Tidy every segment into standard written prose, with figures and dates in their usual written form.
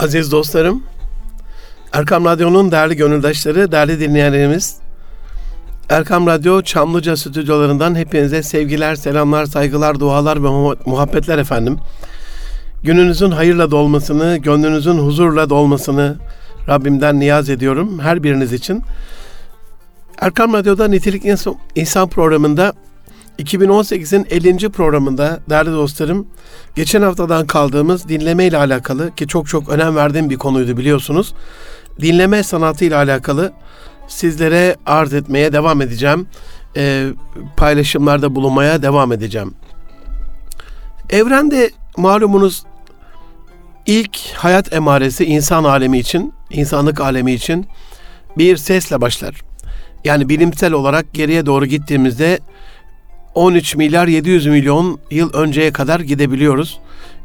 Aziz dostlarım, Erkam Radyo'nun değerli gönüldaşları, değerli dinleyenlerimiz, Erkam Radyo Çamlıca stüdyolarından hepinize sevgiler, selamlar, saygılar, dualar ve muhabbetler efendim. Gününüzün hayırla dolmasını, gönlünüzün huzurla dolmasını Rabbimden niyaz ediyorum her biriniz için. Erkam Radyo'da Nitelik İnsan programında 2018'in 50. programında değerli dostlarım, geçen haftadan kaldığımız dinleme ile alakalı ki çok önem verdiğim bir konuydu biliyorsunuz. Dinleme sanatı ile alakalı sizlere arz etmeye devam edeceğim. Paylaşımlarda bulunmaya devam edeceğim. Evrende malumunuz ilk hayat emaresi insan alemi için, insanlık alemi için bir sesle başlar. Yani bilimsel olarak geriye doğru gittiğimizde 13 milyar 700 milyon yıl önceye kadar gidebiliyoruz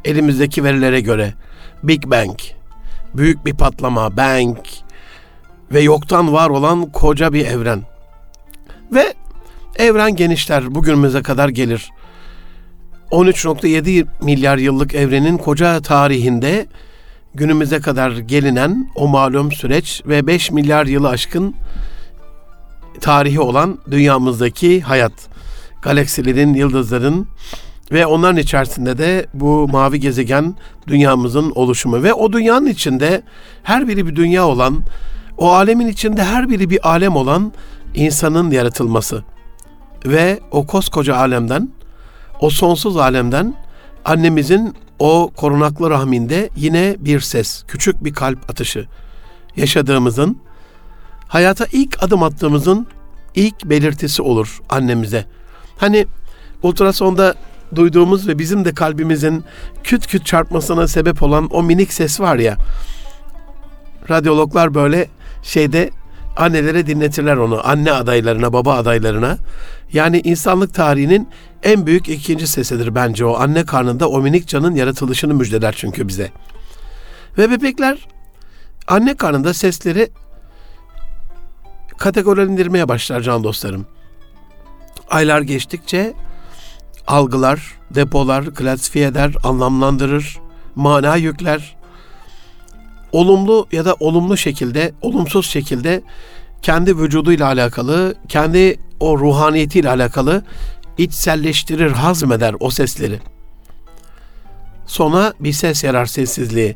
elimizdeki verilere göre. Big Bang, büyük bir patlama, bang ve yoktan var olan koca bir evren. Ve evren genişler, bugünümüze kadar gelir. 13.7 milyar yıllık evrenin koca tarihinde günümüze kadar gelinen o malum süreç ve 5 milyar yılı aşkın tarihi olan dünyamızdaki hayat, galaksilerin, yıldızların ve onların içerisinde de bu mavi gezegen dünyamızın oluşumu ve o dünyanın içinde her biri bir dünya olan, o alemin içinde her biri bir alem olan insanın yaratılması ve o koskoca alemden, o sonsuz alemden annemizin o korunaklı rahminde yine bir ses, küçük bir kalp atışı yaşadığımızın, hayata ilk adım attığımızın ilk belirtisi olur annemize. Hani ultrasonda duyduğumuz ve bizim de kalbimizin küt küt çarpmasına sebep olan o minik ses var ya, radyologlar böyle şeyde annelere dinletirler onu, anne adaylarına, baba adaylarına. Yani insanlık tarihinin en büyük ikinci sesidir bence o. Anne karnında o minik canın yaratılışını müjdeler çünkü bize. Ve bebekler anne karnında sesleri kategorilendirmeye başlar can dostlarım. Aylar geçtikçe algılar, depolar, klasifiye eder, anlamlandırır, mana yükler. Olumlu ya da olumlu şekilde, olumsuz şekilde kendi vücuduyla alakalı, kendi o ruhaniyetiyle alakalı içselleştirir, hazmeder o sesleri. Sonra bir ses yarar sessizliği.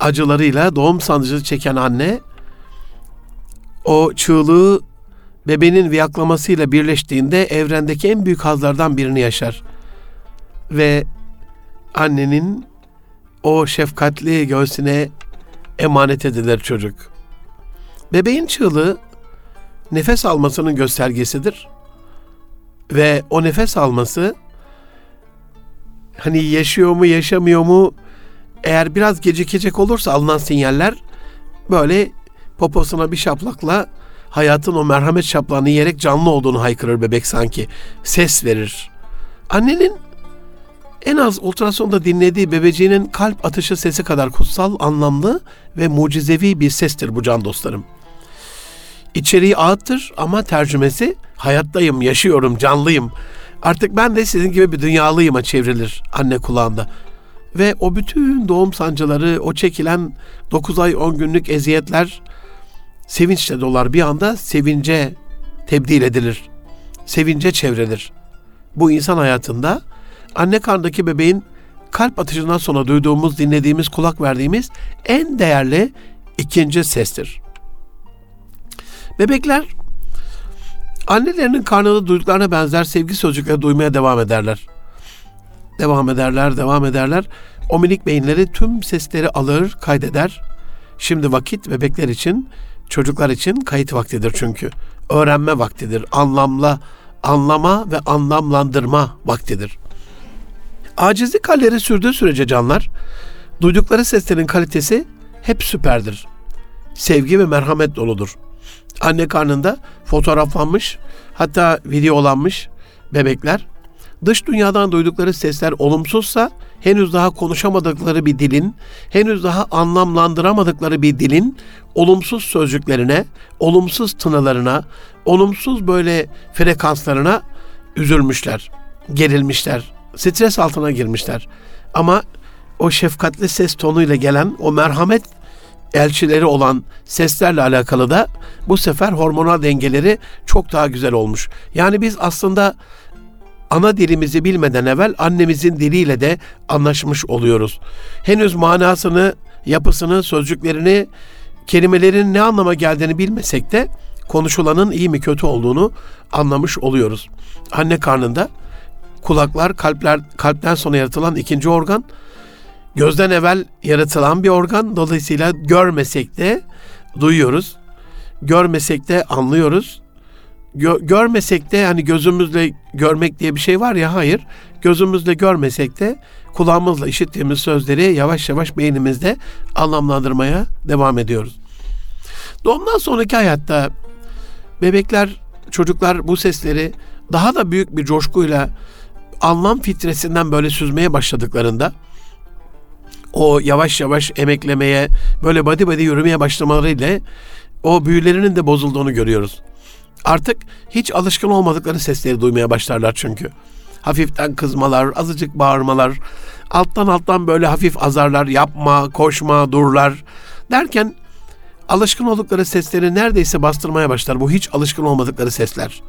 Acılarıyla doğum sancısı çeken anne, o çığlığı bebeğinin viyaklamasıyla birleştiğinde evrendeki en büyük hazlardan birini yaşar. Ve annenin o şefkatli göğsüne emanet edilir çocuk. Bebeğin çığlığı nefes almasının göstergesidir. Ve o nefes alması, hani yaşıyor mu yaşamıyor mu, eğer biraz gecikecek olursa alınan sinyaller, böyle poposuna bir şaplakla hayatın o merhamet şaplağını yiyerek canlı olduğunu haykırır bebek sanki. Ses verir. Annenin en az ultrasonda dinlediği bebeciğinin kalp atışı sesi kadar kutsal, anlamlı ve mucizevi bir sestir bu can dostlarım. İçeriği ağıttır ama tercümesi hayattayım, yaşıyorum, canlıyım. Artık ben de sizin gibi bir dünyalıyıma çevrilir anne kulağında. Ve o bütün doğum sancıları, o çekilen 9 ay 10 günlük eziyetler sevinçle dolar, bir anda sevince tebdil edilir. Sevince çevrilir. Bu insan hayatında anne karnındaki bebeğin kalp atışından sonra duyduğumuz, dinlediğimiz, kulak verdiğimiz en değerli ikinci sestir. Bebekler annelerinin karnında duyduklarına benzer sevgi sözcükleri duymaya devam ederler. Devam ederler. O minik beyinleri tüm sesleri alır, kaydeder. Şimdi vakit bebekler için, çocuklar için kayıt vaktidir çünkü. Öğrenme vaktidir. Anlama ve anlamlandırma vaktidir. Acizlik halleri sürdüğü sürece canlar, duydukları seslerin kalitesi hep süperdir. Sevgi ve merhamet doludur. Anne karnında fotoğraflanmış, hatta videolanmış bebekler, dış dünyadan duydukları sesler olumsuzsa, henüz daha konuşamadıkları bir dilin, henüz daha anlamlandıramadıkları bir dilin olumsuz sözcüklerine, olumsuz tınılarına, olumsuz böyle frekanslarına üzülmüşler, gerilmişler, stres altına girmişler. Ama o şefkatli ses tonuyla gelen, o merhamet elçileri olan seslerle alakalı da bu sefer hormonal dengeleri çok daha güzel olmuş. Yani biz aslında ana dilimizi bilmeden evvel annemizin diliyle de anlaşmış oluyoruz. Henüz manasını, yapısını, sözcüklerini, kelimelerin ne anlama geldiğini bilmesek de konuşulanın iyi mi kötü olduğunu anlamış oluyoruz. Anne karnında kulaklar kalpten sonra yaratılan ikinci organ, gözden evvel yaratılan bir organ. Dolayısıyla görmesek de duyuyoruz, görmesek de anlıyoruz. Görmesek de, hani gözümüzle görmek diye bir şey var ya, hayır. Gözümüzle görmesek de kulağımızla işittiğimiz sözleri yavaş yavaş beynimizde anlamlandırmaya devam ediyoruz. Doğumdan sonraki hayatta bebekler, çocuklar bu sesleri daha da büyük bir coşkuyla anlam fitresinden böyle süzmeye başladıklarında, o yavaş yavaş emeklemeye, böyle badi badi yürümeye başlamalarıyla o büyülerinin de bozulduğunu görüyoruz. Artık hiç alışkın olmadıkları sesleri duymaya başlarlar çünkü. Hafiften kızmalar, azıcık bağırmalar, alttan böyle hafif azarlar, yapma, koşma, durlar derken alışkın oldukları sesleri neredeyse bastırmaya başlar. Bu hiç alışkın olmadıkları sesler.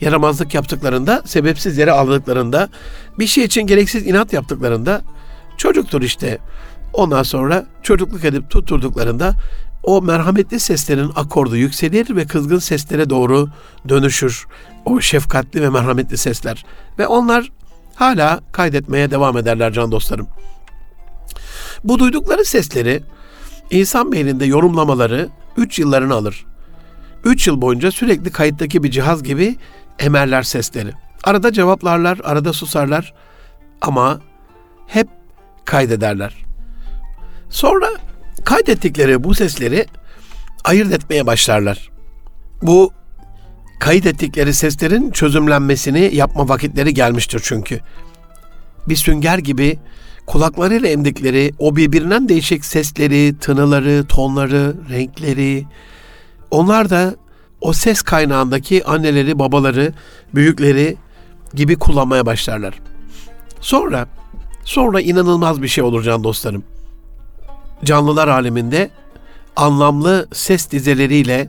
Yaramazlık yaptıklarında, sebepsiz yere aldıklarında, bir şey için gereksiz inat yaptıklarında, çocuktur işte, ondan sonra çocukluk edip tutturduklarında o merhametli seslerin akordu yükselir ve kızgın seslere doğru dönüşür. O şefkatli ve merhametli sesler. Ve onlar hala kaydetmeye devam ederler can dostlarım. Bu duydukları sesleri insan beyninde yorumlamaları 3 yıllarını alır. 3 yıl boyunca sürekli kayıttaki bir cihaz gibi emerler sesleri. Arada cevaplarlar, arada susarlar ama hep kaydederler. Sonra kaydettikleri bu sesleri ayırt etmeye başlarlar. Bu kaydettikleri seslerin çözümlenmesini yapma vakitleri gelmiştir çünkü. Bir sünger gibi kulaklarıyla emdikleri o birbirinden değişik sesleri, tınıları, tonları, renkleri, onlar da o ses kaynağındaki anneleri, babaları, büyükleri gibi kullanmaya başlarlar. Sonra inanılmaz bir şey olur can dostlarım. Canlılar aleminde anlamlı ses dizeleriyle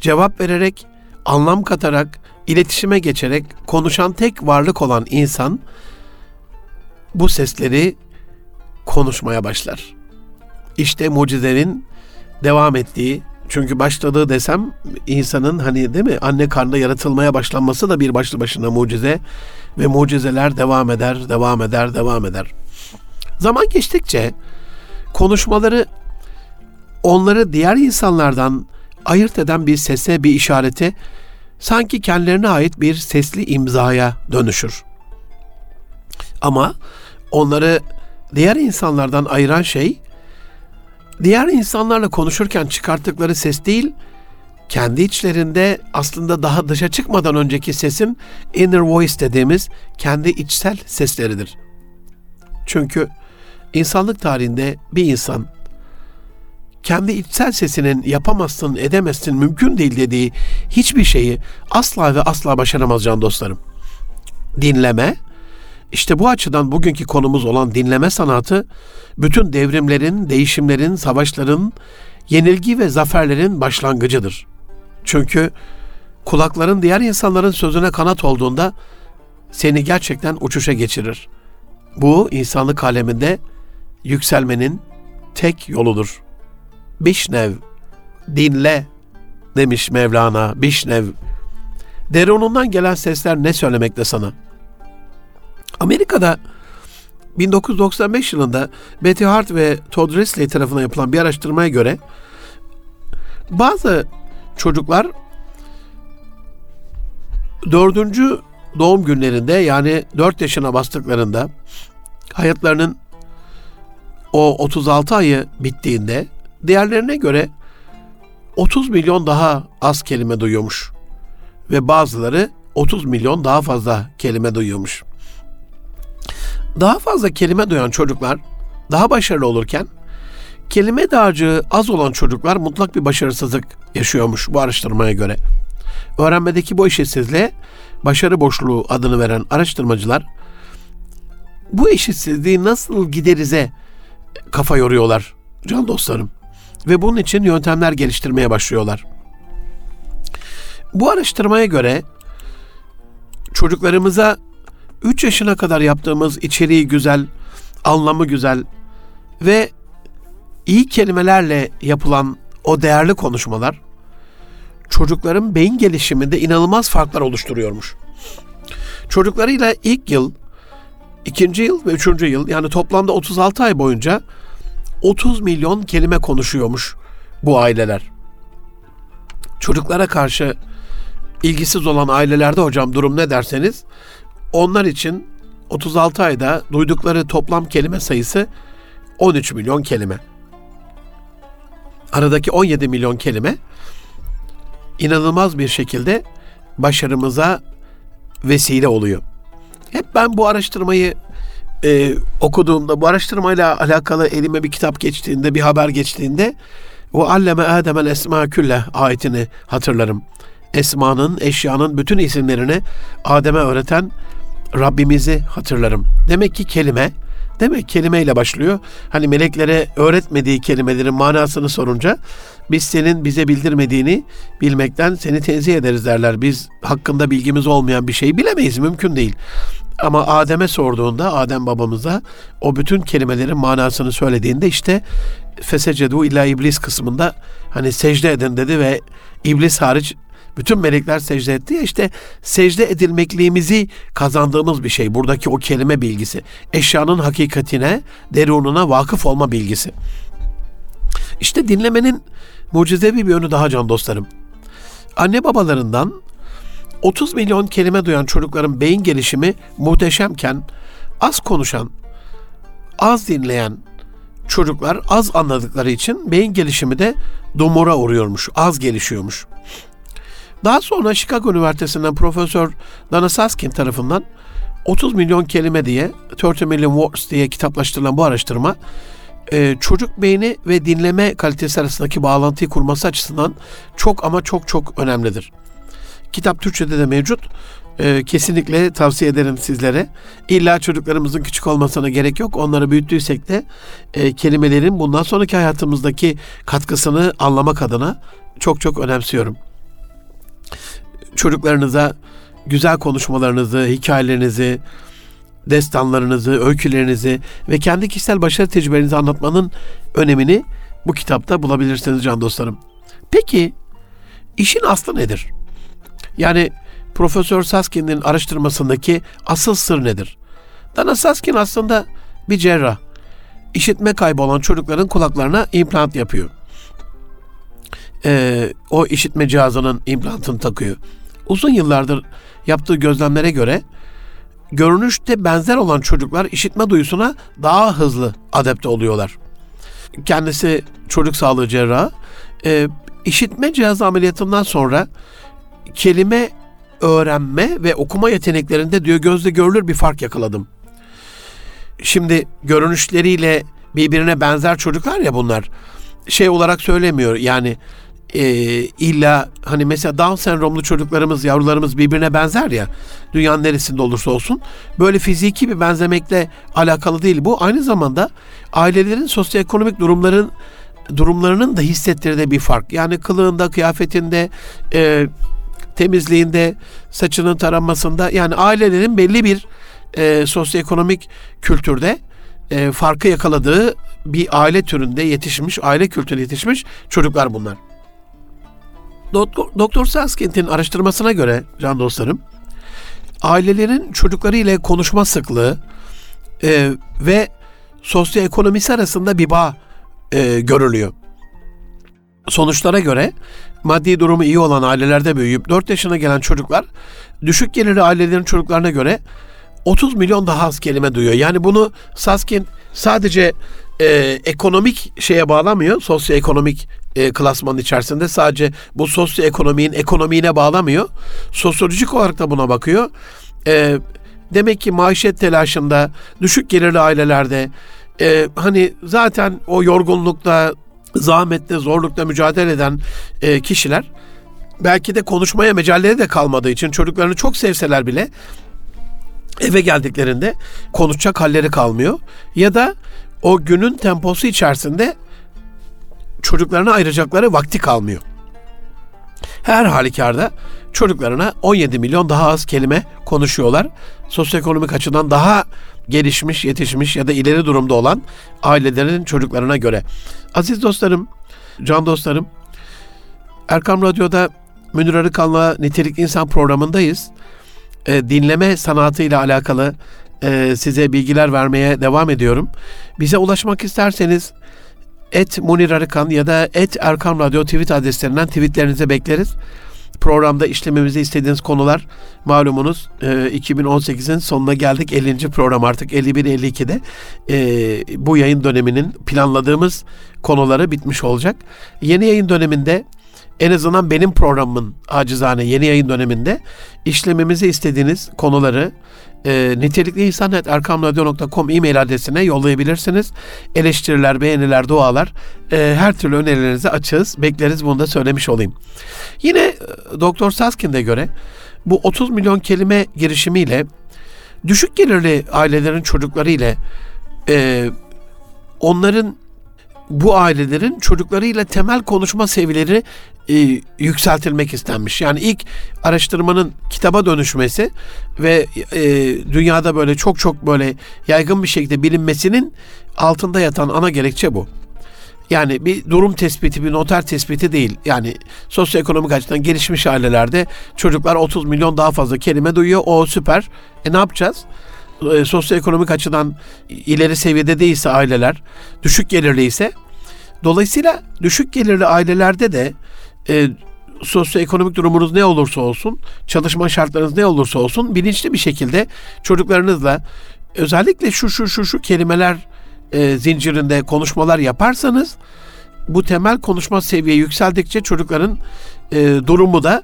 cevap vererek, anlam katarak, iletişime geçerek konuşan tek varlık olan insan bu sesleri konuşmaya başlar. İşte mucizenin devam ettiği, çünkü başladığı desem insanın, hani değil mi, anne karnında yaratılmaya başlanması da bir başlı başına mucize ve mucizeler devam eder. Zaman geçtikçe konuşmaları onları diğer insanlardan ayırt eden bir sese, bir işarete, sanki kendilerine ait bir sesli imzaya dönüşür. Ama onları diğer insanlardan ayıran şey, diğer insanlarla konuşurken çıkarttıkları ses değil, kendi içlerinde aslında daha dışa çıkmadan önceki sesin inner voice dediğimiz kendi içsel sesleridir. Çünkü İnsanlık tarihinde bir insan kendi içsel sesinin yapamazsın, edemezsin, mümkün değil dediği hiçbir şeyi asla ve asla başaramaz can dostlarım. Dinleme, işte bu açıdan bugünkü konumuz olan dinleme sanatı, bütün devrimlerin, değişimlerin, savaşların, yenilgi ve zaferlerin başlangıcıdır. Çünkü kulakların diğer insanların sözüne kanat olduğunda seni gerçekten uçuşa geçirir. Bu insanlık aleminde yükselmenin tek yoludur. Bişnev, dinle demiş Mevlana, Bişnev. Derunundan gelen sesler ne söylemekte sana? Amerika'da 1995 yılında Betty Hart ve Todd Risley tarafından yapılan bir araştırmaya göre bazı çocuklar 4. doğum günlerinde, yani 4 yaşına bastıklarında, hayatlarının o 36 ayı bittiğinde diğerlerine göre 30 milyon daha az kelime duyuyormuş. Ve bazıları 30 milyon daha fazla kelime duyuyormuş. Daha fazla kelime duyan çocuklar daha başarılı olurken, kelime dağarcığı az olan çocuklar mutlak bir başarısızlık yaşıyormuş bu araştırmaya göre. Öğrenmedeki bu eşitsizliğe başarı boşluğu adını veren araştırmacılar, bu eşitsizliği nasıl giderize kafa yoruyorlar can dostlarım. Ve bunun için yöntemler geliştirmeye başlıyorlar. Bu araştırmaya göre çocuklarımıza 3 yaşına kadar yaptığımız içeriği güzel, anlamı güzel ve iyi kelimelerle yapılan o değerli konuşmalar çocukların beyin gelişiminde inanılmaz farklar oluşturuyormuş. Çocuklarıyla ilk yıl, ikinci yıl ve üçüncü yıl, yani toplamda 36 ay boyunca 30 milyon kelime konuşuyormuş bu aileler. Çocuklara karşı ilgisiz olan ailelerde hocam durum ne derseniz, onlar için 36 ayda duydukları toplam kelime sayısı 13 milyon kelime. Aradaki 17 milyon kelime inanılmaz bir şekilde başarımıza vesile oluyor. Hep ben bu araştırmayı okuduğumda, bu araştırmayla alakalı elime bir kitap geçtiğinde, bir haber geçtiğinde "Ve alleme Adem'el esma külleh" ayetini hatırlarım. Esmanın, eşyanın bütün isimlerini Adem'e öğreten Rabbimizi hatırlarım. Demek ki kelime, demek kelimeyle başlıyor. Hani meleklere öğretmediği kelimelerin manasını sorunca biz senin bize bildirmediğini bilmekten seni tenzih ederiz derler. Biz hakkında bilgimiz olmayan bir şeyi bilemeyiz, mümkün değil. Ama Adem'e sorduğunda, Adem babamıza o bütün kelimelerin manasını söylediğinde işte "Fesecedu illa iblis" kısmında hani secde edin dedi ve iblis hariç bütün melekler secde etti ya, işte secde edilmekliğimizi kazandığımız bir şey. Buradaki o kelime bilgisi. Eşyanın hakikatine, derununa vakıf olma bilgisi. İşte dinlemenin mucizevi bir yönü daha can dostlarım. Anne babalarından 30 milyon kelime duyan çocukların beyin gelişimi muhteşemken az konuşan, az dinleyen çocuklar az anladıkları için beyin gelişimi de dumura uğruyormuş, az gelişiyormuş. Daha sonra Chicago Üniversitesi'nden Profesör Dana Suskind tarafından 30 milyon kelime diye, 30 million words diye kitaplaştırılan bu araştırma çocuk beyni ve dinleme kalitesi arasındaki bağlantıyı kurması açısından çok ama çok çok önemlidir. Kitap Türkçe'de de mevcut. Kesinlikle tavsiye ederim sizlere. İlla çocuklarımızın küçük olmasına gerek yok. Onları büyüttüysek de kelimelerin bundan sonraki hayatımızdaki katkısını anlamak adına çok çok önemsiyorum. Çocuklarınıza güzel konuşmalarınızı, hikayelerinizi, destanlarınızı, öykülerinizi ve kendi kişisel başarı tecrübelerinizi anlatmanın önemini bu kitapta bulabilirsiniz can dostlarım. Peki işin aslı nedir? Yani Profesör Suskind'in araştırmasındaki asıl sır nedir? Dana Suskind aslında bir cerrah. İşitme kaybı olan çocukların kulaklarına implant yapıyor. O işitme cihazının implantını takıyor. Uzun yıllardır yaptığı gözlemlere göre görünüşte benzer olan çocuklar işitme duyusuna daha hızlı adapte oluyorlar. Kendisi çocuk sağlığı cerrahı. İşitme cihazı ameliyatından sonra kelime öğrenme ve okuma yeteneklerinde diyor gözle görülür bir fark yakaladım. Şimdi görünüşleriyle birbirine benzer çocuklar ya bunlar. Şey olarak söylemiyor yani illa hani mesela Down sendromlu çocuklarımız, yavrularımız birbirine benzer ya, dünyanın neresinde olursa olsun, böyle fiziki bir benzemekle alakalı değil bu. Aynı zamanda ailelerin sosyoekonomik durumlarının da hissettirdiği bir fark. Yani kılığında, kıyafetinde, temizliğinde, saçının taranmasında, yani ailelerin belli bir sosyoekonomik kültürde farkı yakaladığı bir aile türünde yetişmiş, aile kültürü yetişmiş çocuklar bunlar. Doktor Suskind'in araştırmasına göre can dostlarım, ailelerin çocukları ile konuşma sıklığı ve sosyoekonomisi arasında bir bağ görülüyor. Sonuçlara göre maddi durumu iyi olan ailelerde büyüyüp 4 yaşına gelen çocuklar düşük gelirli ailelerin çocuklarına göre 30 milyon daha az kelime duyuyor. Yani bunu Suskind sadece ekonomik şeye bağlamıyor. Sosyoekonomik klasmanın içerisinde sadece bu sosyoekonominin ekonomiğine bağlamıyor. Sosyolojik olarak da buna bakıyor. Demek ki maişet telaşında, düşük gelirli ailelerde hani zaten o yorgunlukta, zahmette, zorlukta mücadele eden kişiler belki de konuşmaya mecalleri de kalmadığı için çocuklarını çok sevseler bile eve geldiklerinde konuşacak halleri kalmıyor. Ya da o günün temposu içerisinde çocuklarına ayıracakları vakti kalmıyor. Her halükarda çocuklarına 17 milyon daha az kelime konuşuyorlar. Sosyoekonomik açıdan daha gelişmiş, yetişmiş ya da ileri durumda olan ailelerin çocuklarına göre. Aziz dostlarım, can dostlarım, Erkam Radyo'da Münir Arıkan'la Nitelik İnsan programındayız. Dinleme sanatıyla alakalı size bilgiler vermeye devam ediyorum. Bize ulaşmak isterseniz @munirarıkan ya da @erkamradyo tweet adreslerinden tweetlerinizi bekleriz. Programda işlememizi istediğiniz konular, malumunuz 2018'in sonuna geldik. 50. program artık 51-52'de bu yayın döneminin planladığımız konuları bitmiş olacak. Yeni yayın döneminde, en azından benim programımın acizane yeni yayın döneminde işlememizi istediğiniz konuları nitelikliinsan@erkamradyo.com e-mail adresine yollayabilirsiniz. Eleştiriler, beğeniler, dualar, her türlü önerilerinizi açığız, bekleriz, bunu da söylemiş olayım. Yine Doktor Suskind'e göre bu 30 milyon kelime girişimiyle düşük gelirli ailelerin çocukları ile bu ailelerin çocuklarıyla temel konuşma seviyeleri yükseltilmek istenmiş. Yani ilk araştırmanın kitaba dönüşmesi ve dünyada böyle çok böyle yaygın bir şekilde bilinmesinin altında yatan ana gerekçe bu. Yani bir durum tespiti, bir noter tespiti değil. Yani sosyoekonomik açıdan gelişmiş ailelerde çocuklar 30 milyon daha fazla kelime duyuyor. O süper. Ne yapacağız? Sosyoekonomik açıdan ileri seviyede değilse aileler, düşük gelirli ise, dolayısıyla düşük gelirli ailelerde de sosyoekonomik durumunuz ne olursa olsun, çalışma şartlarınız ne olursa olsun, bilinçli bir şekilde çocuklarınızla özellikle şu kelimeler zincirinde konuşmalar yaparsanız, bu temel konuşma seviye yükseldikçe çocukların durumu da,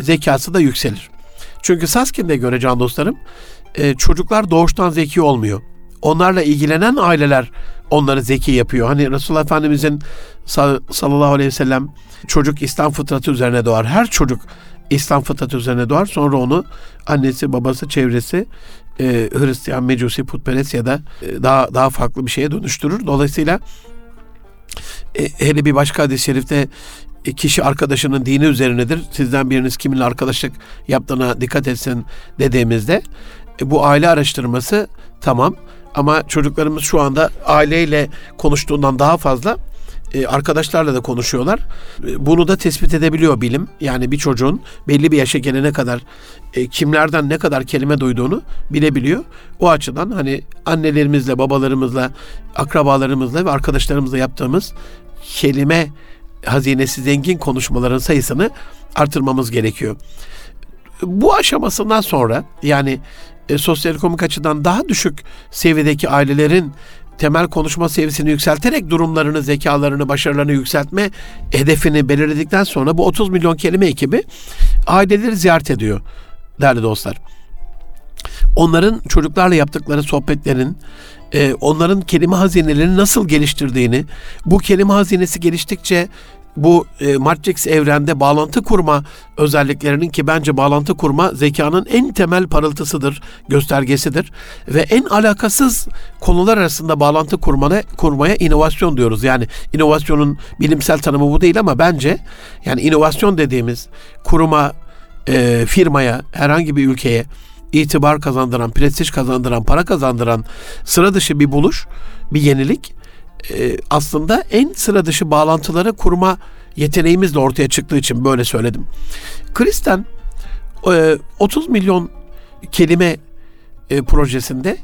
zekası da yükselir. Çünkü Suskind'e göre can dostlarım, çocuklar doğuştan zeki olmuyor. Onlarla ilgilenen aileler onları zeki yapıyor. Hani Resulullah Efendimizin sallallahu aleyhi ve sellem, çocuk İslam fıtratı üzerine doğar. Her çocuk İslam fıtratı üzerine doğar. Sonra onu annesi, babası, çevresi Hristiyan, Mecusi, putperest ya da daha farklı bir şeye dönüştürür. Dolayısıyla hele bir başka hadis-i şerifte, kişi arkadaşının dini üzerinedir. Sizden biriniz kiminle arkadaşlık yaptığına dikkat etsin dediğimizde, bu aile araştırması tamam, ama çocuklarımız şu anda aileyle konuştuğundan daha fazla arkadaşlarla da konuşuyorlar. Bunu da tespit edebiliyor bilim. Yani bir çocuğun belli bir yaşa gelene kadar kimlerden ne kadar kelime duyduğunu bilebiliyor. O açıdan hani annelerimizle, babalarımızla, akrabalarımızla ve arkadaşlarımızla yaptığımız kelime hazinesi zengin konuşmaların sayısını artırmamız gerekiyor. Bu aşamasından sonra, yani sosyoekonomik açıdan daha düşük seviyedeki ailelerin temel konuşma seviyesini yükselterek durumlarını, zekalarını, başarılarını yükseltme hedefini belirledikten sonra bu 30 milyon kelime ekibi aileleri ziyaret ediyor değerli dostlar. Onların çocuklarla yaptıkları sohbetlerin, onların kelime hazinelerini nasıl geliştirdiğini, bu kelime hazinesi geliştikçe bu Matrix evrende bağlantı kurma özelliklerinin, ki bence bağlantı kurma zekanın en temel parıltısıdır, göstergesidir ve en alakasız konular arasında bağlantı kurmaya inovasyon diyoruz. Yani inovasyonun bilimsel tanımı bu değil, ama bence yani inovasyon dediğimiz kuruma, firmaya, herhangi bir ülkeye itibar kazandıran, prestij kazandıran, para kazandıran sıra dışı bir buluş, bir yenilik aslında en sıra dışı bağlantıları kurma yeteneğimiz de ortaya çıktığı için böyle söyledim. Kristen 30 milyon kelime projesinde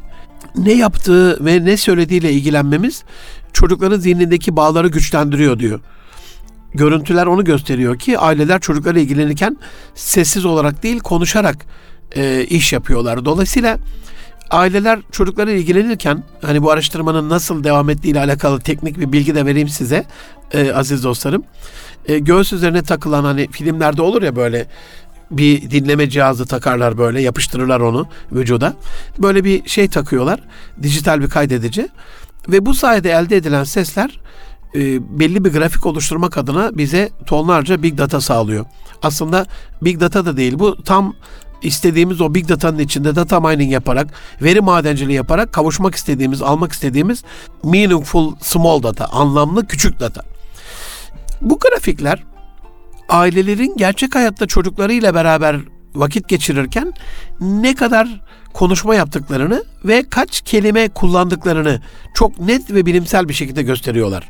ne yaptığı ve ne söylediğiyle ilgilenmemiz çocukların zihnindeki bağları güçlendiriyor diyor. Görüntüler onu gösteriyor ki aileler çocuklarla ilgilenirken sessiz olarak değil, konuşarak iş yapıyorlar. Dolayısıyla aileler çocuklara ilgilenirken, hani bu araştırmanın nasıl devam ettiğiyle alakalı teknik bir bilgi de vereyim size aziz dostlarım. Göğüs üzerine takılan, hani filmlerde olur ya, böyle bir dinleme cihazı takarlar, böyle yapıştırırlar onu vücuda. Böyle bir şey takıyorlar, dijital bir kaydedici ve bu sayede elde edilen sesler belli bir grafik oluşturmak adına bize tonlarca big data sağlıyor. Aslında big data da değil bu, tam istediğimiz o big data'nın içinde data mining yaparak, veri madenciliği yaparak kavuşmak istediğimiz, almak istediğimiz meaningful small data, anlamlı küçük data. Bu grafikler ailelerin gerçek hayatta çocuklarıyla beraber vakit geçirirken ne kadar konuşma yaptıklarını ve kaç kelime kullandıklarını çok net ve bilimsel bir şekilde gösteriyorlar.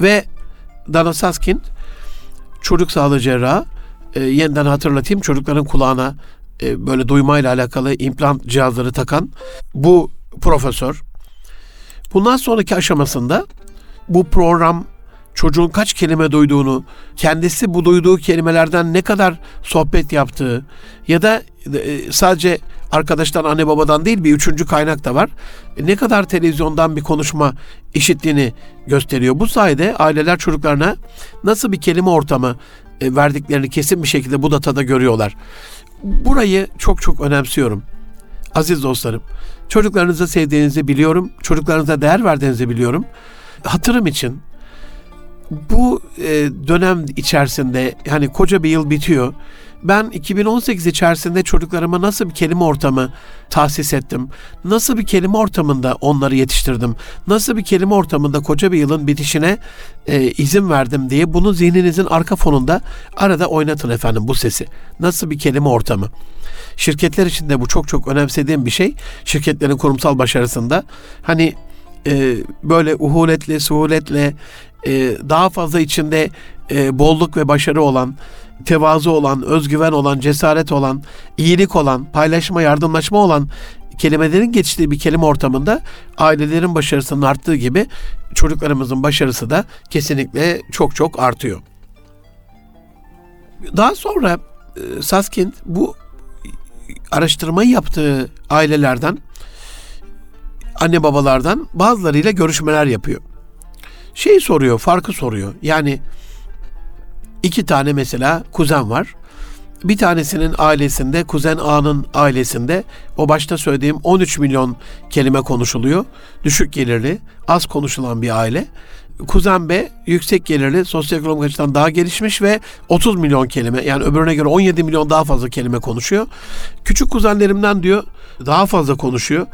Ve Dana Suskind, çocuk sağlığı cerrahı, yeniden hatırlatayım, çocukların kulağına böyle duymayla alakalı implant cihazları takan bu profesör, bundan sonraki aşamasında bu program çocuğun kaç kelime duyduğunu, kendisi bu duyduğu kelimelerden ne kadar sohbet yaptığı ya da sadece arkadaştan, anne babadan değil, bir üçüncü kaynak da var, ne kadar televizyondan bir konuşma işittiğini gösteriyor. Bu sayede aileler çocuklarına nasıl bir kelime ortamı verdiklerini kesin bir şekilde bu datada görüyorlar. Burayı çok çok önemsiyorum. Aziz dostlarım, çocuklarınızı sevdiğinizi biliyorum, çocuklarınıza değer verdiğinizi biliyorum. Hatırım için bu dönem içerisinde, hani koca bir yıl bitiyor, ben 2018 içerisinde çocuklarıma nasıl bir kelime ortamı tahsis ettim? Nasıl bir kelime ortamında onları yetiştirdim? Nasıl bir kelime ortamında koca bir yılın bitişine izin verdim diye bunu zihninizin arka fonunda arada oynatın efendim bu sesi. Nasıl bir kelime ortamı? Şirketler için de bu çok çok önemsediğim bir şey. Şirketlerin kurumsal başarısında hani böyle uhuletle, suhuletle, daha fazla içinde bolluk ve başarı olan, tevazu olan, özgüven olan, cesaret olan, iyilik olan, paylaşma, yardımlaşma olan kelimelerin geçtiği bir kelime ortamında ailelerin başarısının arttığı gibi çocuklarımızın başarısı da kesinlikle çok çok artıyor. Daha sonra Suskind bu araştırmayı yaptığı ailelerden, anne babalardan bazılarıyla görüşmeler yapıyor. Şeyi soruyor, farkı soruyor. Yani 2 tane mesela kuzen var. Bir tanesinin ailesinde, kuzen A'nın ailesinde o başta söylediğim 13 milyon kelime konuşuluyor. Düşük gelirli, az konuşulan bir aile. Kuzen B yüksek gelirli, sosyoekonomik açıdan daha gelişmiş ve 30 milyon kelime, yani öbürüne göre 17 milyon daha fazla kelime konuşuyor. Küçük kuzenlerimden diyor daha fazla konuşuyor.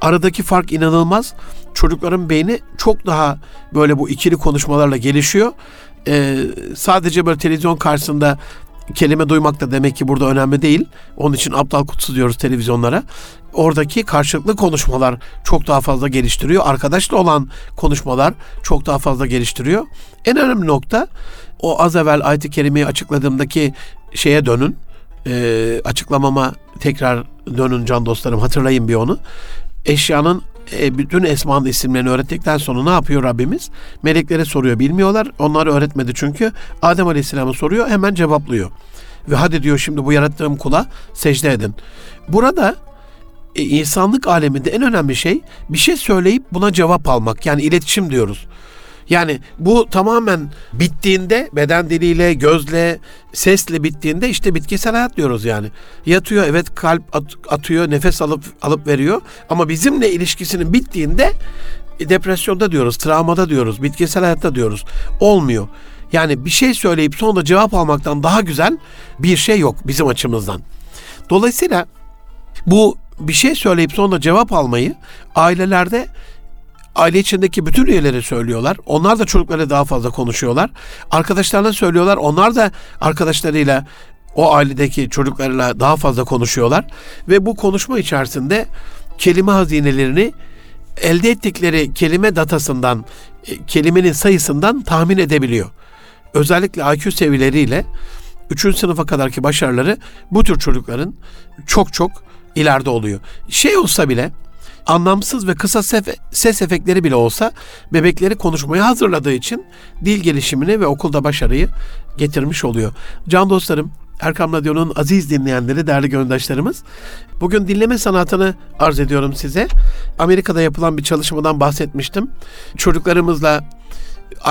Aradaki fark inanılmaz. Çocukların beyni çok daha böyle bu ikili konuşmalarla gelişiyor. Sadece böyle televizyon karşısında kelime duymak da demek ki burada önemli değil. Onun için aptal kutusu diyoruz televizyonlara. Oradaki karşılıklı konuşmalar çok daha fazla geliştiriyor. Arkadaşla olan konuşmalar çok daha fazla geliştiriyor. En önemli nokta o az evvel ayet-i kerimeyi açıkladığımdaki şeye dönün. Açıklamama tekrar dönün can dostlarım, hatırlayın bir onu. Eşyanın bütün esmanın isimlerini öğrettikten sonra ne yapıyor Rabbimiz? Meleklere soruyor, bilmiyorlar. Onları öğretmedi çünkü. Adem Aleyhisselam'a soruyor, hemen cevaplıyor. Ve hadi diyor şimdi bu yarattığım kula secde edin. Burada insanlık aleminde en önemli şey bir şey söyleyip buna cevap almak. Yani iletişim diyoruz. Yani bu tamamen bittiğinde, beden diliyle, gözle, sesle bittiğinde işte bitkisel hayat diyoruz yani. Yatıyor, evet, kalp atıyor, nefes alıp veriyor ama bizimle ilişkisinin bittiğinde depresyonda diyoruz, travmada diyoruz, bitkisel hayatta diyoruz. Olmuyor. Yani bir şey söyleyip sonra cevap almaktan daha güzel bir şey yok bizim açımızdan. Dolayısıyla bu bir şey söyleyip sonra cevap almayı ailelerde, aile içindeki bütün üyeleri söylüyorlar. Onlar da çocuklara daha fazla konuşuyorlar. Arkadaşlarına söylüyorlar. Onlar da arkadaşlarıyla, o ailedeki çocuklarla daha fazla konuşuyorlar. Ve bu konuşma içerisinde kelime hazinelerini elde ettikleri kelime datasından, kelimenin sayısından tahmin edebiliyor. Özellikle IQ seviyeleriyle 3. sınıfa kadarki başarıları bu tür çocukların çok çok ileride oluyor. Şey olsa bile, anlamsız ve kısa ses efektleri bile olsa bebekleri konuşmaya hazırladığı için dil gelişimini ve okulda başarıyı getirmiş oluyor. Can dostlarım, Erkam Radyo'nun aziz dinleyenleri, değerli gönüldaşlarımız, bugün dinleme sanatını arz ediyorum size. Amerika'da yapılan bir çalışmadan bahsetmiştim. Çocuklarımızla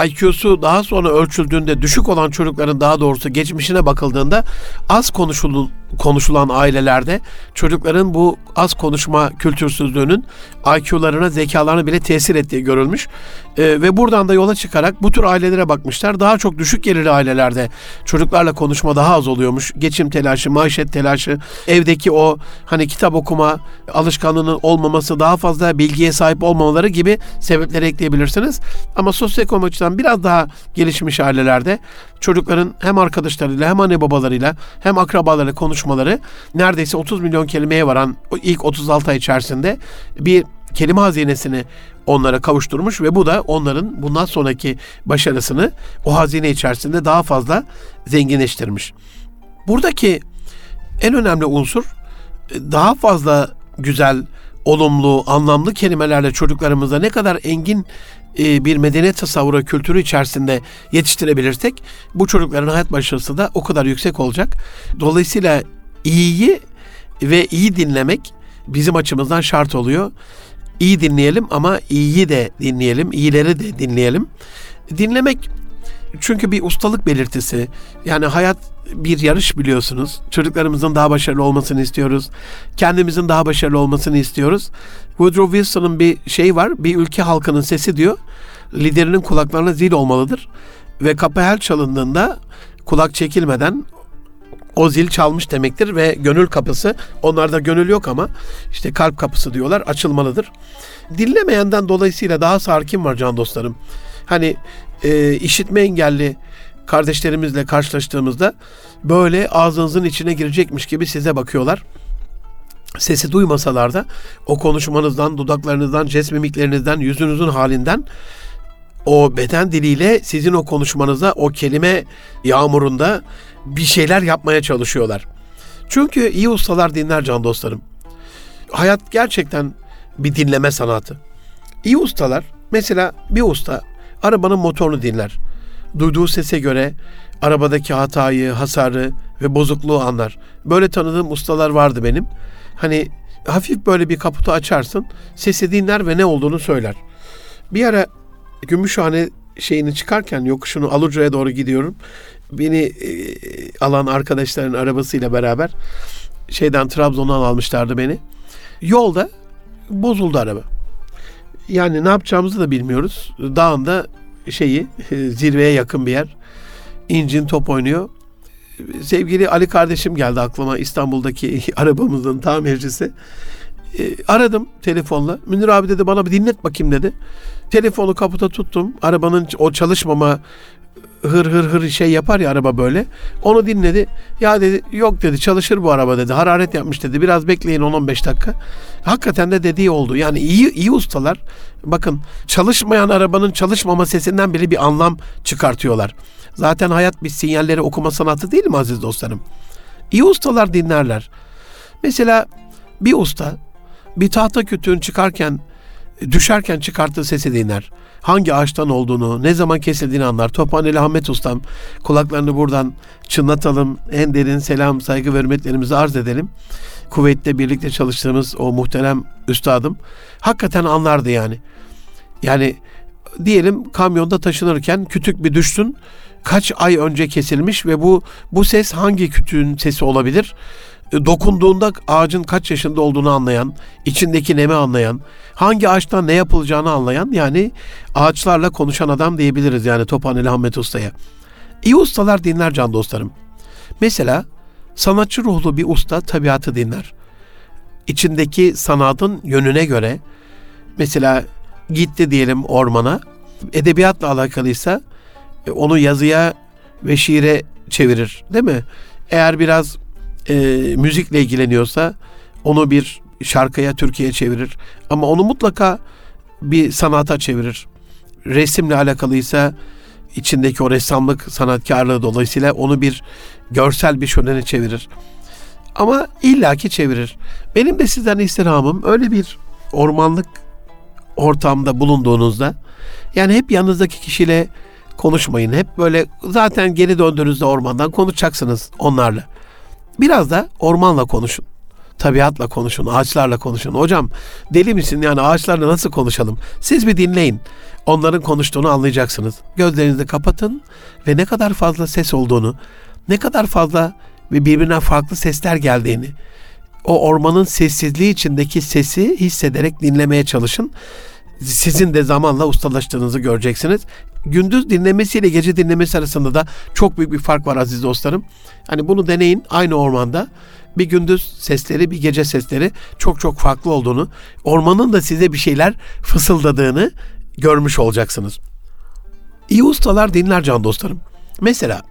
IQ'su daha sonra ölçüldüğünde düşük olan çocukların, daha doğrusu geçmişine bakıldığında az konuşulduğu konuşulan ailelerde çocukların bu az konuşma kültürsüzlüğünün IQ'larına, zekalarına bile tesir ettiği görülmüş. Ve buradan da yola çıkarak bu tür ailelere bakmışlar. Daha çok düşük gelirli ailelerde çocuklarla konuşma daha az oluyormuş. Geçim telaşı, maişet telaşı, evdeki o hani kitap okuma alışkanlığının olmaması, daha fazla bilgiye sahip olmamaları gibi sebepleri ekleyebilirsiniz. Ama sosyoekonomik açıdan biraz daha gelişmiş ailelerde çocukların hem arkadaşlarıyla hem anne babalarıyla hem akrabalarıyla konuşmaları neredeyse 30 milyon kelimeye varan ilk 36 ay içerisinde bir kelime hazinesini onlara kavuşturmuş ve bu da onların bundan sonraki başarısını o hazine içerisinde daha fazla zenginleştirmiş. Buradaki en önemli unsur daha fazla güzel, olumlu, anlamlı kelimelerle çocuklarımıza ne kadar engin bir medeniyet tasavvuru, kültürü içerisinde yetiştirebilirsek bu çocukların hayat başarısı da o kadar yüksek olacak. Dolayısıyla iyiyi ve iyi dinlemek bizim açımızdan şart oluyor. İyi dinleyelim ama iyiyi de dinleyelim, iyileri de dinleyelim. Dinlemek çünkü bir ustalık belirtisi. Yani hayat bir yarış biliyorsunuz. Çocuklarımızın daha başarılı olmasını istiyoruz. Kendimizin daha başarılı olmasını istiyoruz. Woodrow Wilson'ın bir şeyi var. Bir ülke halkının sesi diyor. Liderinin kulaklarına zil olmalıdır. Ve kapehel çalındığında kulak çekilmeden o zil çalmış demektir ve gönül kapısı, onlarda gönül yok ama işte kalp kapısı diyorlar, açılmalıdır. Dinlemeyenden dolayısıyla daha sağır kim var can dostlarım? Hani işitme engelli kardeşlerimizle karşılaştığımızda böyle ağzınızın içine girecekmiş gibi size bakıyorlar. Sesi duymasalar da o konuşmanızdan, dudaklarınızdan, jest mimiklerinizden, yüzünüzün halinden o beden diliyle sizin o konuşmanıza, o kelime yağmurunda bir şeyler yapmaya çalışıyorlar. Çünkü iyi ustalar dinler can dostlarım. Hayat gerçekten bir dinleme sanatı. İyi ustalar, mesela bir usta arabanın motorunu dinler. Duyduğu sese göre arabadaki hatayı, hasarı ve bozukluğu anlar. Böyle tanıdığım ustalar vardı benim. Hani hafif böyle bir kaputu açarsın, sesi dinler ve ne olduğunu söyler. Bir ara Gümüşhane şeyini çıkarken, yokuşunu Aluca'ya doğru gidiyorum. Beni alan arkadaşların arabasıyla beraber Trabzon'dan almışlardı beni. Yolda bozuldu araba. Yani ne yapacağımızı da bilmiyoruz. Dağında zirveye yakın bir yer. İncin top oynuyor. Sevgili Ali kardeşim geldi aklıma, İstanbul'daki arabamızın tamircisi. Aradım telefonla. Münir abi dedi, bana bir dinlet bakayım dedi. Telefonu kaputa tuttum. Arabanın o çalışmama hır şey yapar ya araba böyle. Onu dinledi. Ya dedi, yok dedi, çalışır bu araba dedi. Hararet yapmış dedi. Biraz bekleyin 10-15 dakika. Hakikaten de dediği oldu. Yani iyi ustalar bakın çalışmayan arabanın çalışmama sesinden bile bir anlam çıkartıyorlar. Zaten hayat bir sinyalleri okuma sanatı değil mi aziz dostlarım? İyi ustalar dinlerler. Mesela bir usta bir tahta kütüğün düşerken çıkarttığı sesi dinler. Hangi ağaçtan olduğunu, ne zaman kesildiğini anlar. Tophaneli Ahmet Ustam, kulaklarını buradan çınlatalım. En derin selam, saygı ve hürmetlerimizi arz edelim. Kuveyt'te birlikte çalıştığımız o muhterem üstadım. Hakikaten anlardı yani. Yani diyelim kamyonda taşınırken kütük bir düşsün. Kaç ay önce kesilmiş ve bu ses hangi kütüğün sesi olabilir? Dokunduğunda ağacın kaç yaşında olduğunu anlayan, içindeki nemi anlayan, hangi ağaçtan ne yapılacağını anlayan, yani ağaçlarla konuşan adam diyebiliriz yani Tophaneli Ahmet Usta'ya. İyi ustalar dinler can dostlarım. Mesela sanatçı ruhlu bir usta tabiatı dinler. İçindeki sanatın yönüne göre, mesela gitti diyelim ormana, edebiyatla alakalıysa onu yazıya ve şiire çevirir, değil mi? Eğer biraz müzikle ilgileniyorsa onu bir şarkıya, türküye çevirir. Ama onu mutlaka bir sanata çevirir. Resimle alakalıysa içindeki o ressamlık sanatkarlığı dolayısıyla onu bir görsel bir şölene çevirir. Ama illaki çevirir. Benim de sizden istirhamım, öyle bir ormanlık ortamda bulunduğunuzda yani hep yanınızdaki kişiyle konuşmayın. Hep böyle zaten geri döndüğünüzde ormandan konuşacaksınız onlarla. Biraz da ormanla konuşun, tabiatla konuşun, ağaçlarla konuşun. Hocam deli misin yani ağaçlarla nasıl konuşalım? Siz bir dinleyin, onların konuştuğunu anlayacaksınız. Gözlerinizi kapatın ve ne kadar fazla ses olduğunu, ne kadar fazla ve birbirinden farklı sesler geldiğini, o ormanın sessizliği içindeki sesi hissederek dinlemeye çalışın. Sizin de zamanla ustalaştığınızı göreceksiniz. Gündüz dinlemesiyle gece dinlemesi arasında da çok büyük bir fark var aziz dostlarım. Hani bunu deneyin, aynı ormanda. Bir gündüz sesleri, bir gece sesleri çok çok farklı olduğunu, ormanın da size bir şeyler fısıldadığını görmüş olacaksınız. İyi ustalar dinler can dostlarım. Mesela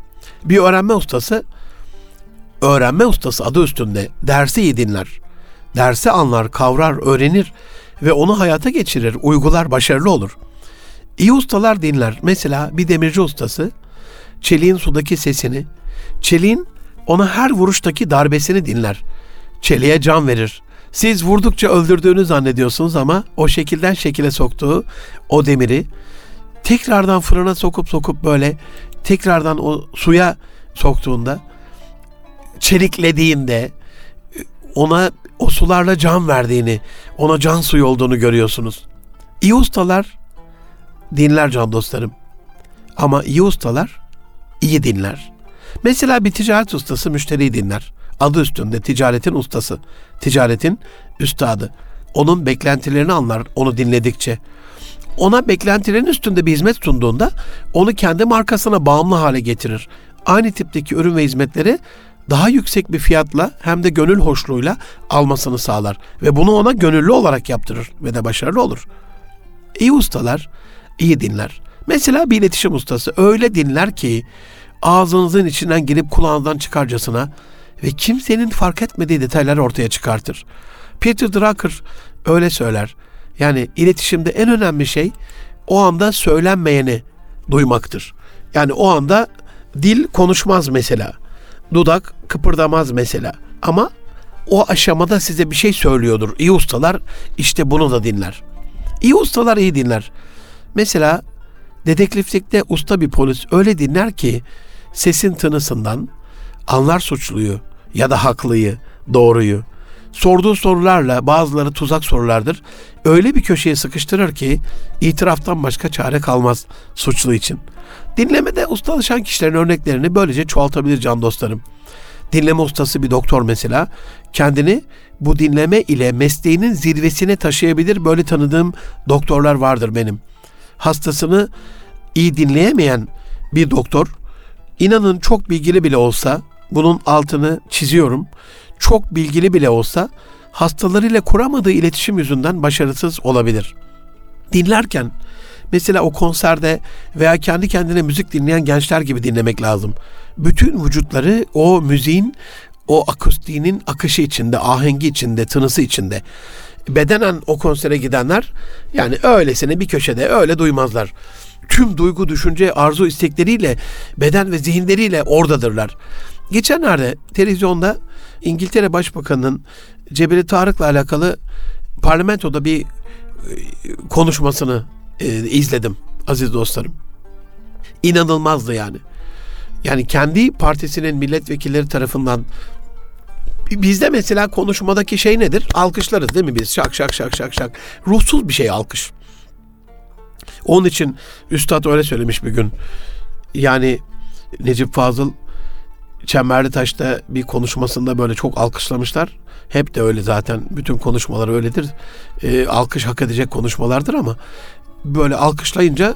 bir öğrenme ustası adı üstünde, dersi iyi dinler. Dersi anlar, kavrar, öğrenir ve onu hayata geçirir, uygular, başarılı olur. İyi ustalar dinler. Mesela bir demirci ustası çeliğin sudaki sesini, çeliğin ona her vuruştaki darbesini dinler. Çeliğe can verir. Siz vurdukça öldürdüğünü zannediyorsunuz ama o şekilden şekile soktuğu o demiri tekrardan fırına sokup böyle tekrardan o suya soktuğunda, çeliklediğinde ona o sularla can verdiğini, ona can suyu olduğunu görüyorsunuz. İyi ustalar dinler can dostlarım. Ama iyi ustalar iyi dinler. Mesela bir ticaret ustası müşteriyi dinler. Adı üstünde ticaretin ustası, ticaretin üstadı. Onun beklentilerini anlar onu dinledikçe. Ona beklentilerin üstünde bir hizmet sunduğunda onu kendi markasına bağımlı hale getirir. Aynı tipteki ürün ve hizmetleri daha yüksek bir fiyatla hem de gönül hoşluğuyla almasını sağlar. Ve bunu ona gönüllü olarak yaptırır ve de başarılı olur. İyi ustalar iyi dinler. Mesela bir iletişim ustası öyle dinler ki ağzınızın içinden girip kulağınızdan çıkarcasına ve kimsenin fark etmediği detayları ortaya çıkartır. Peter Drucker öyle söyler. Yani iletişimde en önemli şey o anda söylenmeyeni duymaktır. Yani o anda dil konuşmaz mesela. Dudak kıpırdamaz mesela. Ama o aşamada size bir şey söylüyordur. İyi ustalar işte bunu da dinler. İyi ustalar iyi dinler. Mesela dedektiflikte usta bir polis öyle dinler ki sesin tınısından anlar suçluyu ya da haklıyı, doğruyu. Sorduğu sorularla, bazıları tuzak sorulardır, öyle bir köşeye sıkıştırır ki itiraftan başka çare kalmaz suçlu için. Dinlemede ustalaşan kişilerin örneklerini böylece çoğaltabilir can dostlarım. Dinleme ustası bir doktor mesela kendini bu dinleme ile mesleğinin zirvesine taşıyabilir. Böyle tanıdığım doktorlar vardır benim. Hastasını iyi dinleyemeyen bir doktor, inanın çok bilgili bile olsa, bunun altını çiziyorum, çok bilgili bile olsa hastalarıyla kuramadığı iletişim yüzünden başarısız olabilir. Dinlerken mesela o konserde veya kendi kendine müzik dinleyen gençler gibi dinlemek lazım. Bütün vücutları o müziğin, o akustiğinin akışı içinde, ahengi içinde, tınısı içinde. Bedenen o konsere gidenler yani öylesine bir köşede öyle duymazlar. Tüm duygu, düşünce, arzu, istekleriyle, beden ve zihinleriyle oradadırlar. Geçenlerde televizyonda İngiltere Başbakanı'nın Cebeli Tarık'la alakalı parlamentoda bir konuşmasını izledim aziz dostlarım. İnanılmazdı yani. Yani kendi partisinin milletvekilleri tarafından. Bizde mesela konuşmadaki şey nedir? Alkışlarız değil mi biz? Şak şak şak şak şak. Ruhsuz bir şey alkış. Onun için üstad öyle söylemiş bir gün. Yani Necip Fazıl Çemberlitaş'ta bir konuşmasında böyle çok alkışlamışlar. Hep de öyle zaten. Bütün konuşmalar öyledir. Alkış hak edecek konuşmalardır ama böyle alkışlayınca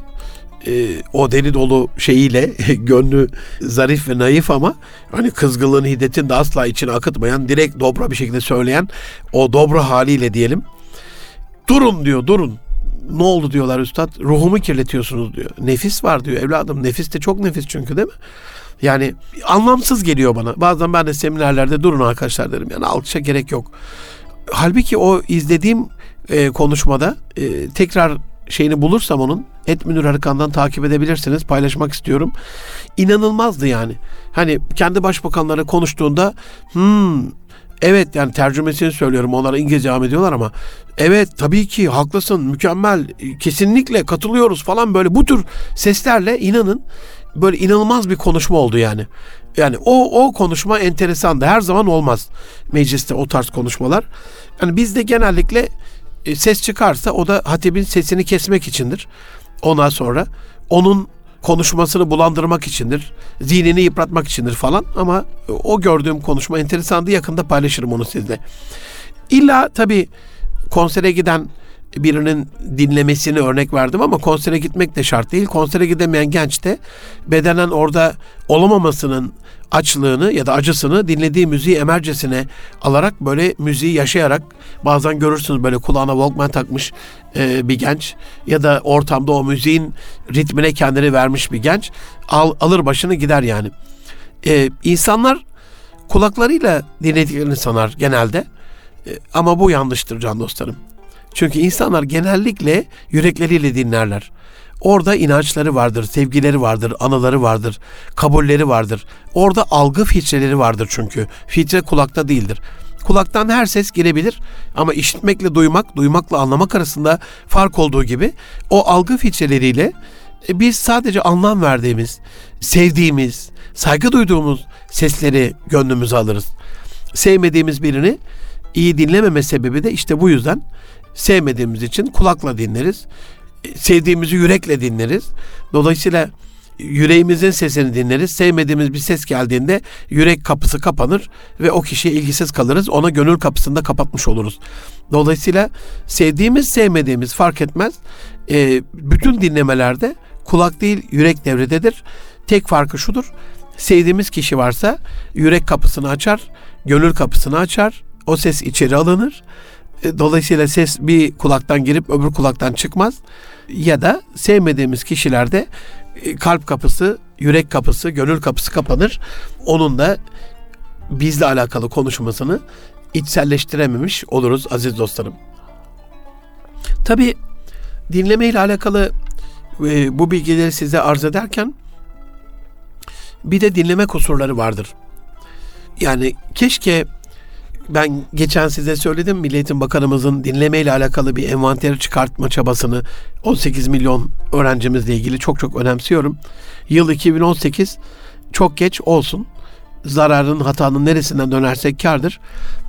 o deli dolu şeyiyle gönlü zarif ve naif ama hani kızgınlığın, hiddetin de asla içine akıtmayan, direkt dobra bir şekilde söyleyen o dobra haliyle diyelim. Durun diyor, durun. Ne oldu diyorlar üstad? Ruhumu kirletiyorsunuz diyor. Nefis var diyor evladım. Nefis de çok nefis çünkü değil mi? Yani anlamsız geliyor bana. Bazen ben de seminerlerde durun arkadaşlar derim. Yani alkışa gerek yok. Halbuki o izlediğim konuşmada tekrar şeyini bulursam onun @münir Arıkan'dan takip edebilirsiniz. Paylaşmak istiyorum. İnanılmazdı yani. Hani kendi başbakanları konuştuğunda evet yani tercümesini söylüyorum. Onlara İngilizce devam ediyorlar ama evet tabii ki haklısın, mükemmel, kesinlikle katılıyoruz falan böyle bu tür seslerle inanın böyle inanılmaz bir konuşma oldu yani. Yani o konuşma enteresandı. Her zaman olmaz mecliste o tarz konuşmalar. Yani bizde genellikle ses çıkarsa o da hatibin sesini kesmek içindir. Ondan sonra onun konuşmasını bulandırmak içindir, zihnini yıpratmak içindir falan, ama o gördüğüm konuşma enteresandı, yakında paylaşırım onu sizinle. İlla tabii konsere giden birinin dinlemesini örnek verdim ama konsere gitmek de şart değil. Konsere gidemeyen genç de bedenen orada olamamasının açlığını ya da acısını dinlediği müziği emercesine alarak, böyle müziği yaşayarak, bazen görürsünüz böyle kulağına Walkman takmış bir genç ya da ortamda o müziğin ritmine kendini vermiş bir genç alır başını gider yani. İnsanlar kulaklarıyla dinlediklerini sanar genelde, ama bu yanlıştır can dostlarım. Çünkü insanlar genellikle yürekleriyle dinlerler. Orada inançları vardır, sevgileri vardır, anıları vardır, kabulleri vardır. Orada algı filtreleri vardır çünkü. Filtre kulakta değildir. Kulaktan her ses girebilir ama işitmekle duymak, duymakla anlamak arasında fark olduğu gibi o algı filtreleriyle biz sadece anlam verdiğimiz, sevdiğimiz, saygı duyduğumuz sesleri gönlümüze alırız. Sevmediğimiz birini iyi dinlememe sebebi de işte bu yüzden. Sevmediğimiz için kulakla dinleriz. Sevdiğimizi yürekle dinleriz. Dolayısıyla yüreğimizin sesini dinleriz. Sevmediğimiz bir ses geldiğinde yürek kapısı kapanır ve o kişiye ilgisiz kalırız. Ona gönül kapısını da kapatmış oluruz. Dolayısıyla sevdiğimiz sevmediğimiz fark etmez. Bütün dinlemelerde kulak değil yürek devrededir. Tek farkı şudur: sevdiğimiz kişi varsa yürek kapısını açar, gönül kapısını açar. O ses içeri alınır. Dolayısıyla ses bir kulaktan girip öbür kulaktan çıkmaz. Ya da sevmediğimiz kişilerde kalp kapısı, yürek kapısı, gönül kapısı kapanır. Onun da bizle alakalı konuşmasını içselleştirememiş oluruz aziz dostlarım. Tabii dinleme ile alakalı bu bilgileri size arz ederken bir de dinleme kusurları vardır. Yani keşke, ben geçen size söyledim, Milli Eğitim Bakanımızın dinlemeyle alakalı bir envanteri çıkartma çabasını 18 milyon öğrencimizle ilgili çok önemsiyorum. Yıl 2018, çok geç olsun. Zararın, hatanın neresinden dönersek kârdır.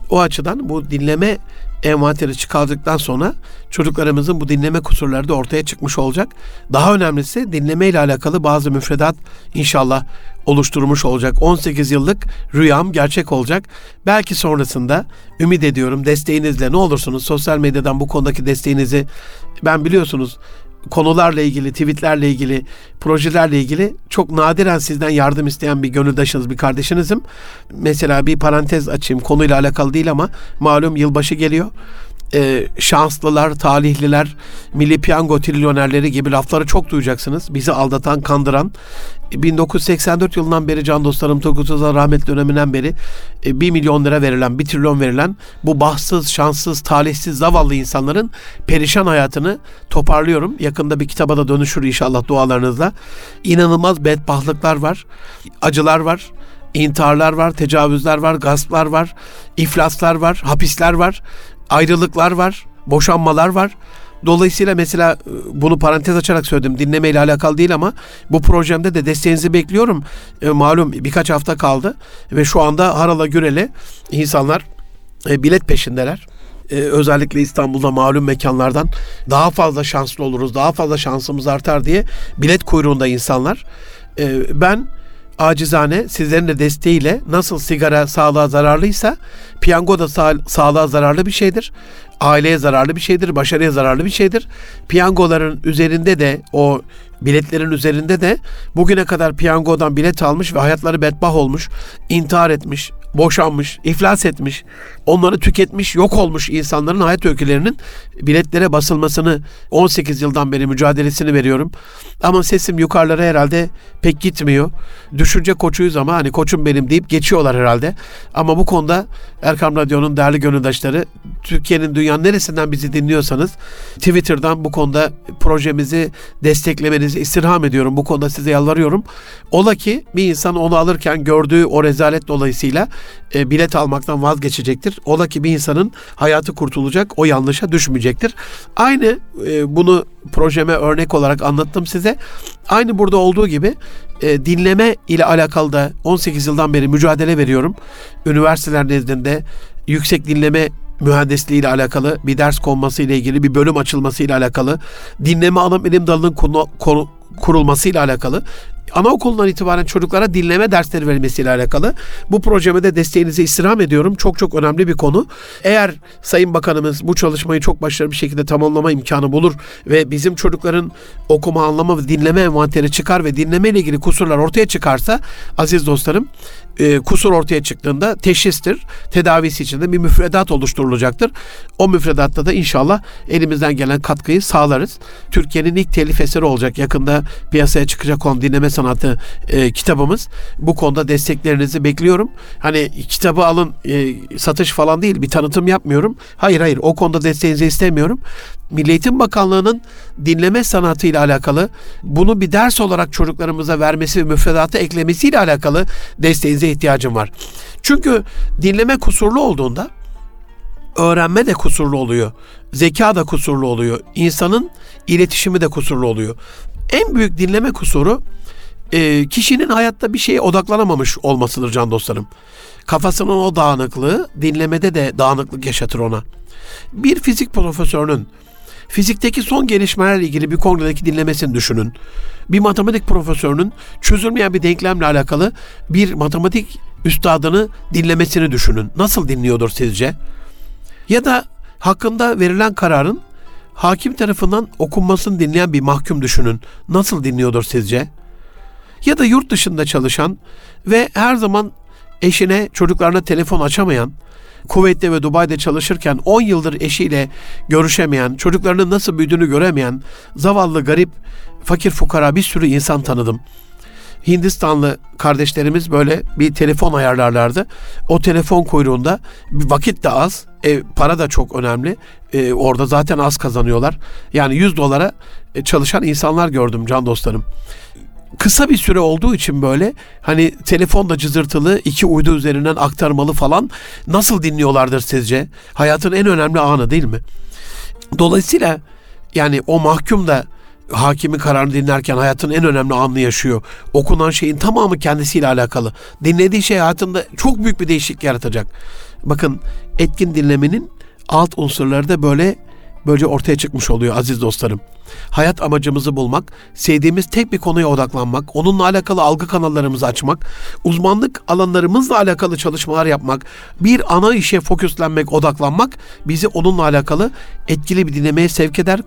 O açıdan bu dinleme envanteri çıkardıktan sonra çocuklarımızın bu dinleme kusurları da ortaya çıkmış olacak. Daha önemlisi dinlemeyle alakalı bazı müfredat inşallah oluşturmuş olacak. 18 yıllık rüyam gerçek olacak. Belki sonrasında ümit ediyorum desteğinizle, ne olursunuz sosyal medyadan bu konudaki desteğinizi, ben biliyorsunuz konularla ilgili, tweetlerle ilgili, projelerle ilgili çok nadiren sizden yardım isteyen bir gönüldaşınız, bir kardeşinizim. Mesela bir parantez açayım, konuyla alakalı değil ama malum yılbaşı geliyor. Şanslılar, talihliler, milli piyango trilyonerleri gibi lafları çok duyacaksınız. Bizi aldatan, kandıran. 1984 yılından beri can dostlarım, Turgut Özal rahmetli döneminden beri 1 milyon lira verilen, 1 trilyon verilen bu bahtsız, şanssız, talihsiz, zavallı insanların perişan hayatını toparlıyorum. Yakında bir kitaba da dönüşür inşallah dualarınızla. İnanılmaz bedbahtlıklar var, acılar var. İntiharlar var, tecavüzler var, gasplar var, iflaslar var, hapisler var, ayrılıklar var, boşanmalar var. Dolayısıyla mesela bunu parantez açarak söyledim, dinlemeyle alakalı değil ama bu projemde de desteğinizi bekliyorum. Malum birkaç hafta kaldı ve şu anda harala gürele insanlar bilet peşindeler. Özellikle İstanbul'da malum mekanlardan daha fazla şanslı oluruz, daha fazla şansımız artar diye bilet kuyruğunda insanlar. Ben acizane sizlerin de desteğiyle, nasıl sigara sağlığa zararlıysa piyango da sağlığa zararlı bir şeydir. Aileye zararlı bir şeydir, başarıya zararlı bir şeydir. Piyangoların üzerinde de, o biletlerin üzerinde de bugüne kadar piyangodan bilet almış ve hayatları bedbaht olmuş, intihar etmiş, boşanmış, iflas etmiş, onları tüketmiş, yok olmuş insanların hayat öykülerinin biletlere basılmasını, 18 yıldan beri mücadelesini veriyorum. Ama sesim yukarılara herhalde pek gitmiyor. Düşünce koçuyuz ama hani koçum benim deyip geçiyorlar herhalde. Ama bu konuda Erkam Radyo'nun değerli gönüldaşları, Türkiye'nin, dünyanın neresinden bizi dinliyorsanız Twitter'dan bu konuda projemizi desteklemenizi istirham ediyorum. Bu konuda size yalvarıyorum. Ola ki bir insan onu alırken gördüğü o rezalet dolayısıyla bilet almaktan vazgeçecektir. Ola ki bir insanın hayatı kurtulacak, o yanlışa düşmeyecektir. Aynı bunu projeme örnek olarak anlattım size. Aynı burada olduğu gibi dinleme ile alakalı da 18 yıldan beri mücadele veriyorum. Üniversiteler nezdinde yüksek dinleme mühendisliği ile alakalı bir ders konması ile ilgili, bir bölüm açılması ile alakalı, dinleme alanım, ilim dalının kurulmasıyla alakalı, anaokulundan itibaren çocuklara dinleme dersleri verilmesiyle alakalı. Bu projeme de desteğinizi istirham ediyorum. Çok çok önemli bir konu. Eğer Sayın Bakanımız bu çalışmayı çok başarılı bir şekilde tamamlama imkanı bulur ve bizim çocukların okuma, anlama ve dinleme envanteri çıkar ve dinleme ile ilgili kusurlar ortaya çıkarsa, aziz dostlarım, kusur ortaya çıktığında teşhistir. Tedavisi için de bir müfredat oluşturulacaktır. O müfredatta da inşallah elimizden gelen katkıyı sağlarız. Türkiye'nin ilk telif eseri olacak, yakında piyasaya çıkacak olan Dinleme Sanatı kitabımız. Bu konuda desteklerinizi bekliyorum. Hani kitabı alın, satış falan değil, bir tanıtım yapmıyorum. Hayır, o konuda desteğinizi istemiyorum. Milli Eğitim Bakanlığı'nın dinleme sanatı ile alakalı, bunu bir ders olarak çocuklarımıza vermesi ve müfredata eklemesiyle alakalı desteğinize ihtiyacım var. Çünkü dinleme kusurlu olduğunda öğrenme de kusurlu oluyor, zeka da kusurlu oluyor, insanın iletişimi de kusurlu oluyor. En büyük dinleme kusuru kişinin hayatta bir şeye odaklanamamış olmasıdır can dostlarım. Kafasının o dağınıklığı dinlemede de dağınıklık yaşatır ona. Bir fizik profesörünün fizikteki son gelişmelerle ilgili bir kongredeki dinlemesini düşünün. Bir matematik profesörünün çözülmeyen bir denklemle alakalı bir matematik üstadını dinlemesini düşünün. Nasıl dinliyordur sizce? Ya da hakkında verilen kararın hakim tarafından okunmasını dinleyen bir mahkum düşünün. Nasıl dinliyordur sizce? Ya da yurt dışında çalışan ve her zaman eşine, çocuklarına telefon açamayan, Kuveyt'te ve Dubai'de çalışırken 10 yıldır eşiyle görüşemeyen, çocuklarının nasıl büyüdüğünü göremeyen, zavallı, garip, fakir, fukara bir sürü insan tanıdım. Hindistanlı kardeşlerimiz böyle bir telefon ayarlarlardı. O telefon kuyruğunda vakit de az, para da çok önemli. Orada zaten az kazanıyorlar. Yani $100 çalışan insanlar gördüm can dostlarım. Kısa bir süre olduğu için böyle hani telefonda cızırtılı, iki uydu üzerinden aktarmalı falan, nasıl dinliyorlardır sizce? Hayatın en önemli anı değil mi? Dolayısıyla yani o mahkum da hakimin kararını dinlerken hayatın en önemli anını yaşıyor. Okunan şeyin tamamı kendisiyle alakalı. Dinlediği şey hayatında çok büyük bir değişiklik yaratacak. Bakın, etkin dinlemenin alt unsurları da böylece ortaya çıkmış oluyor aziz dostlarım. Hayat amacımızı bulmak, sevdiğimiz tek bir konuya odaklanmak, onunla alakalı algı kanallarımızı açmak, uzmanlık alanlarımızla alakalı çalışmalar yapmak, bir ana işe fokuslanmak, odaklanmak bizi onunla alakalı etkili bir dinlemeye sevk eder.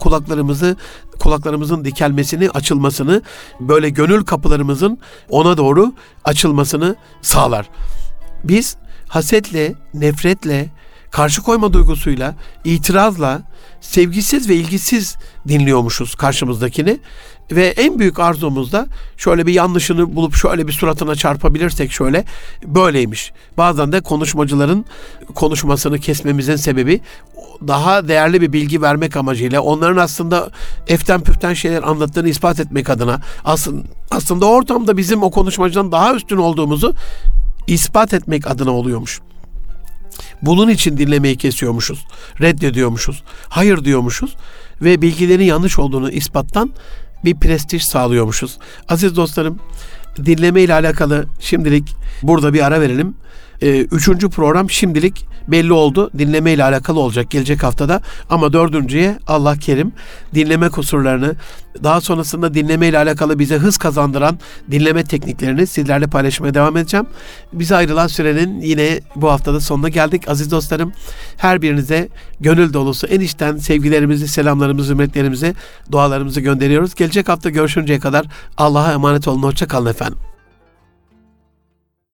Kulaklarımızın dikelmesini, açılmasını, böyle gönül kapılarımızın ona doğru açılmasını sağlar. Biz hasetle, nefretle, karşı koyma duygusuyla, itirazla, sevgisiz ve ilgisiz dinliyormuşuz karşımızdakini ve en büyük arzumuz da şöyle bir yanlışını bulup şöyle bir suratına çarpabilirsek şöyle böyleymiş. Bazen de konuşmacıların konuşmasını kesmemizin sebebi daha değerli bir bilgi vermek amacıyla onların aslında eften püften şeyler anlattığını ispat etmek adına aslında ortamda bizim o konuşmacıdan daha üstün olduğumuzu ispat etmek adına oluyormuş. Bunun için dinlemeyi kesiyormuşuz, reddediyormuşuz, hayır diyormuşuz ve bilgilerin yanlış olduğunu ispattan bir prestij sağlıyormuşuz. Aziz dostlarım, dinleme ile alakalı şimdilik burada bir ara verelim. 3. program şimdilik belli oldu. Dinleme ile alakalı olacak gelecek haftada, ama 4.'ye Allah kerim dinleme kusurlarını, daha sonrasında dinleme ile alakalı bize hız kazandıran dinleme tekniklerini sizlerle paylaşmaya devam edeceğim. Bize ayrılan sürenin yine bu haftada sonuna geldik. Aziz dostlarım, her birinize gönül dolusu en içten sevgilerimizi, selamlarımızı, hürmetlerimizi, dualarımızı gönderiyoruz. Gelecek hafta görüşünceye kadar Allah'a emanet olun. Hoşça kalın efendim.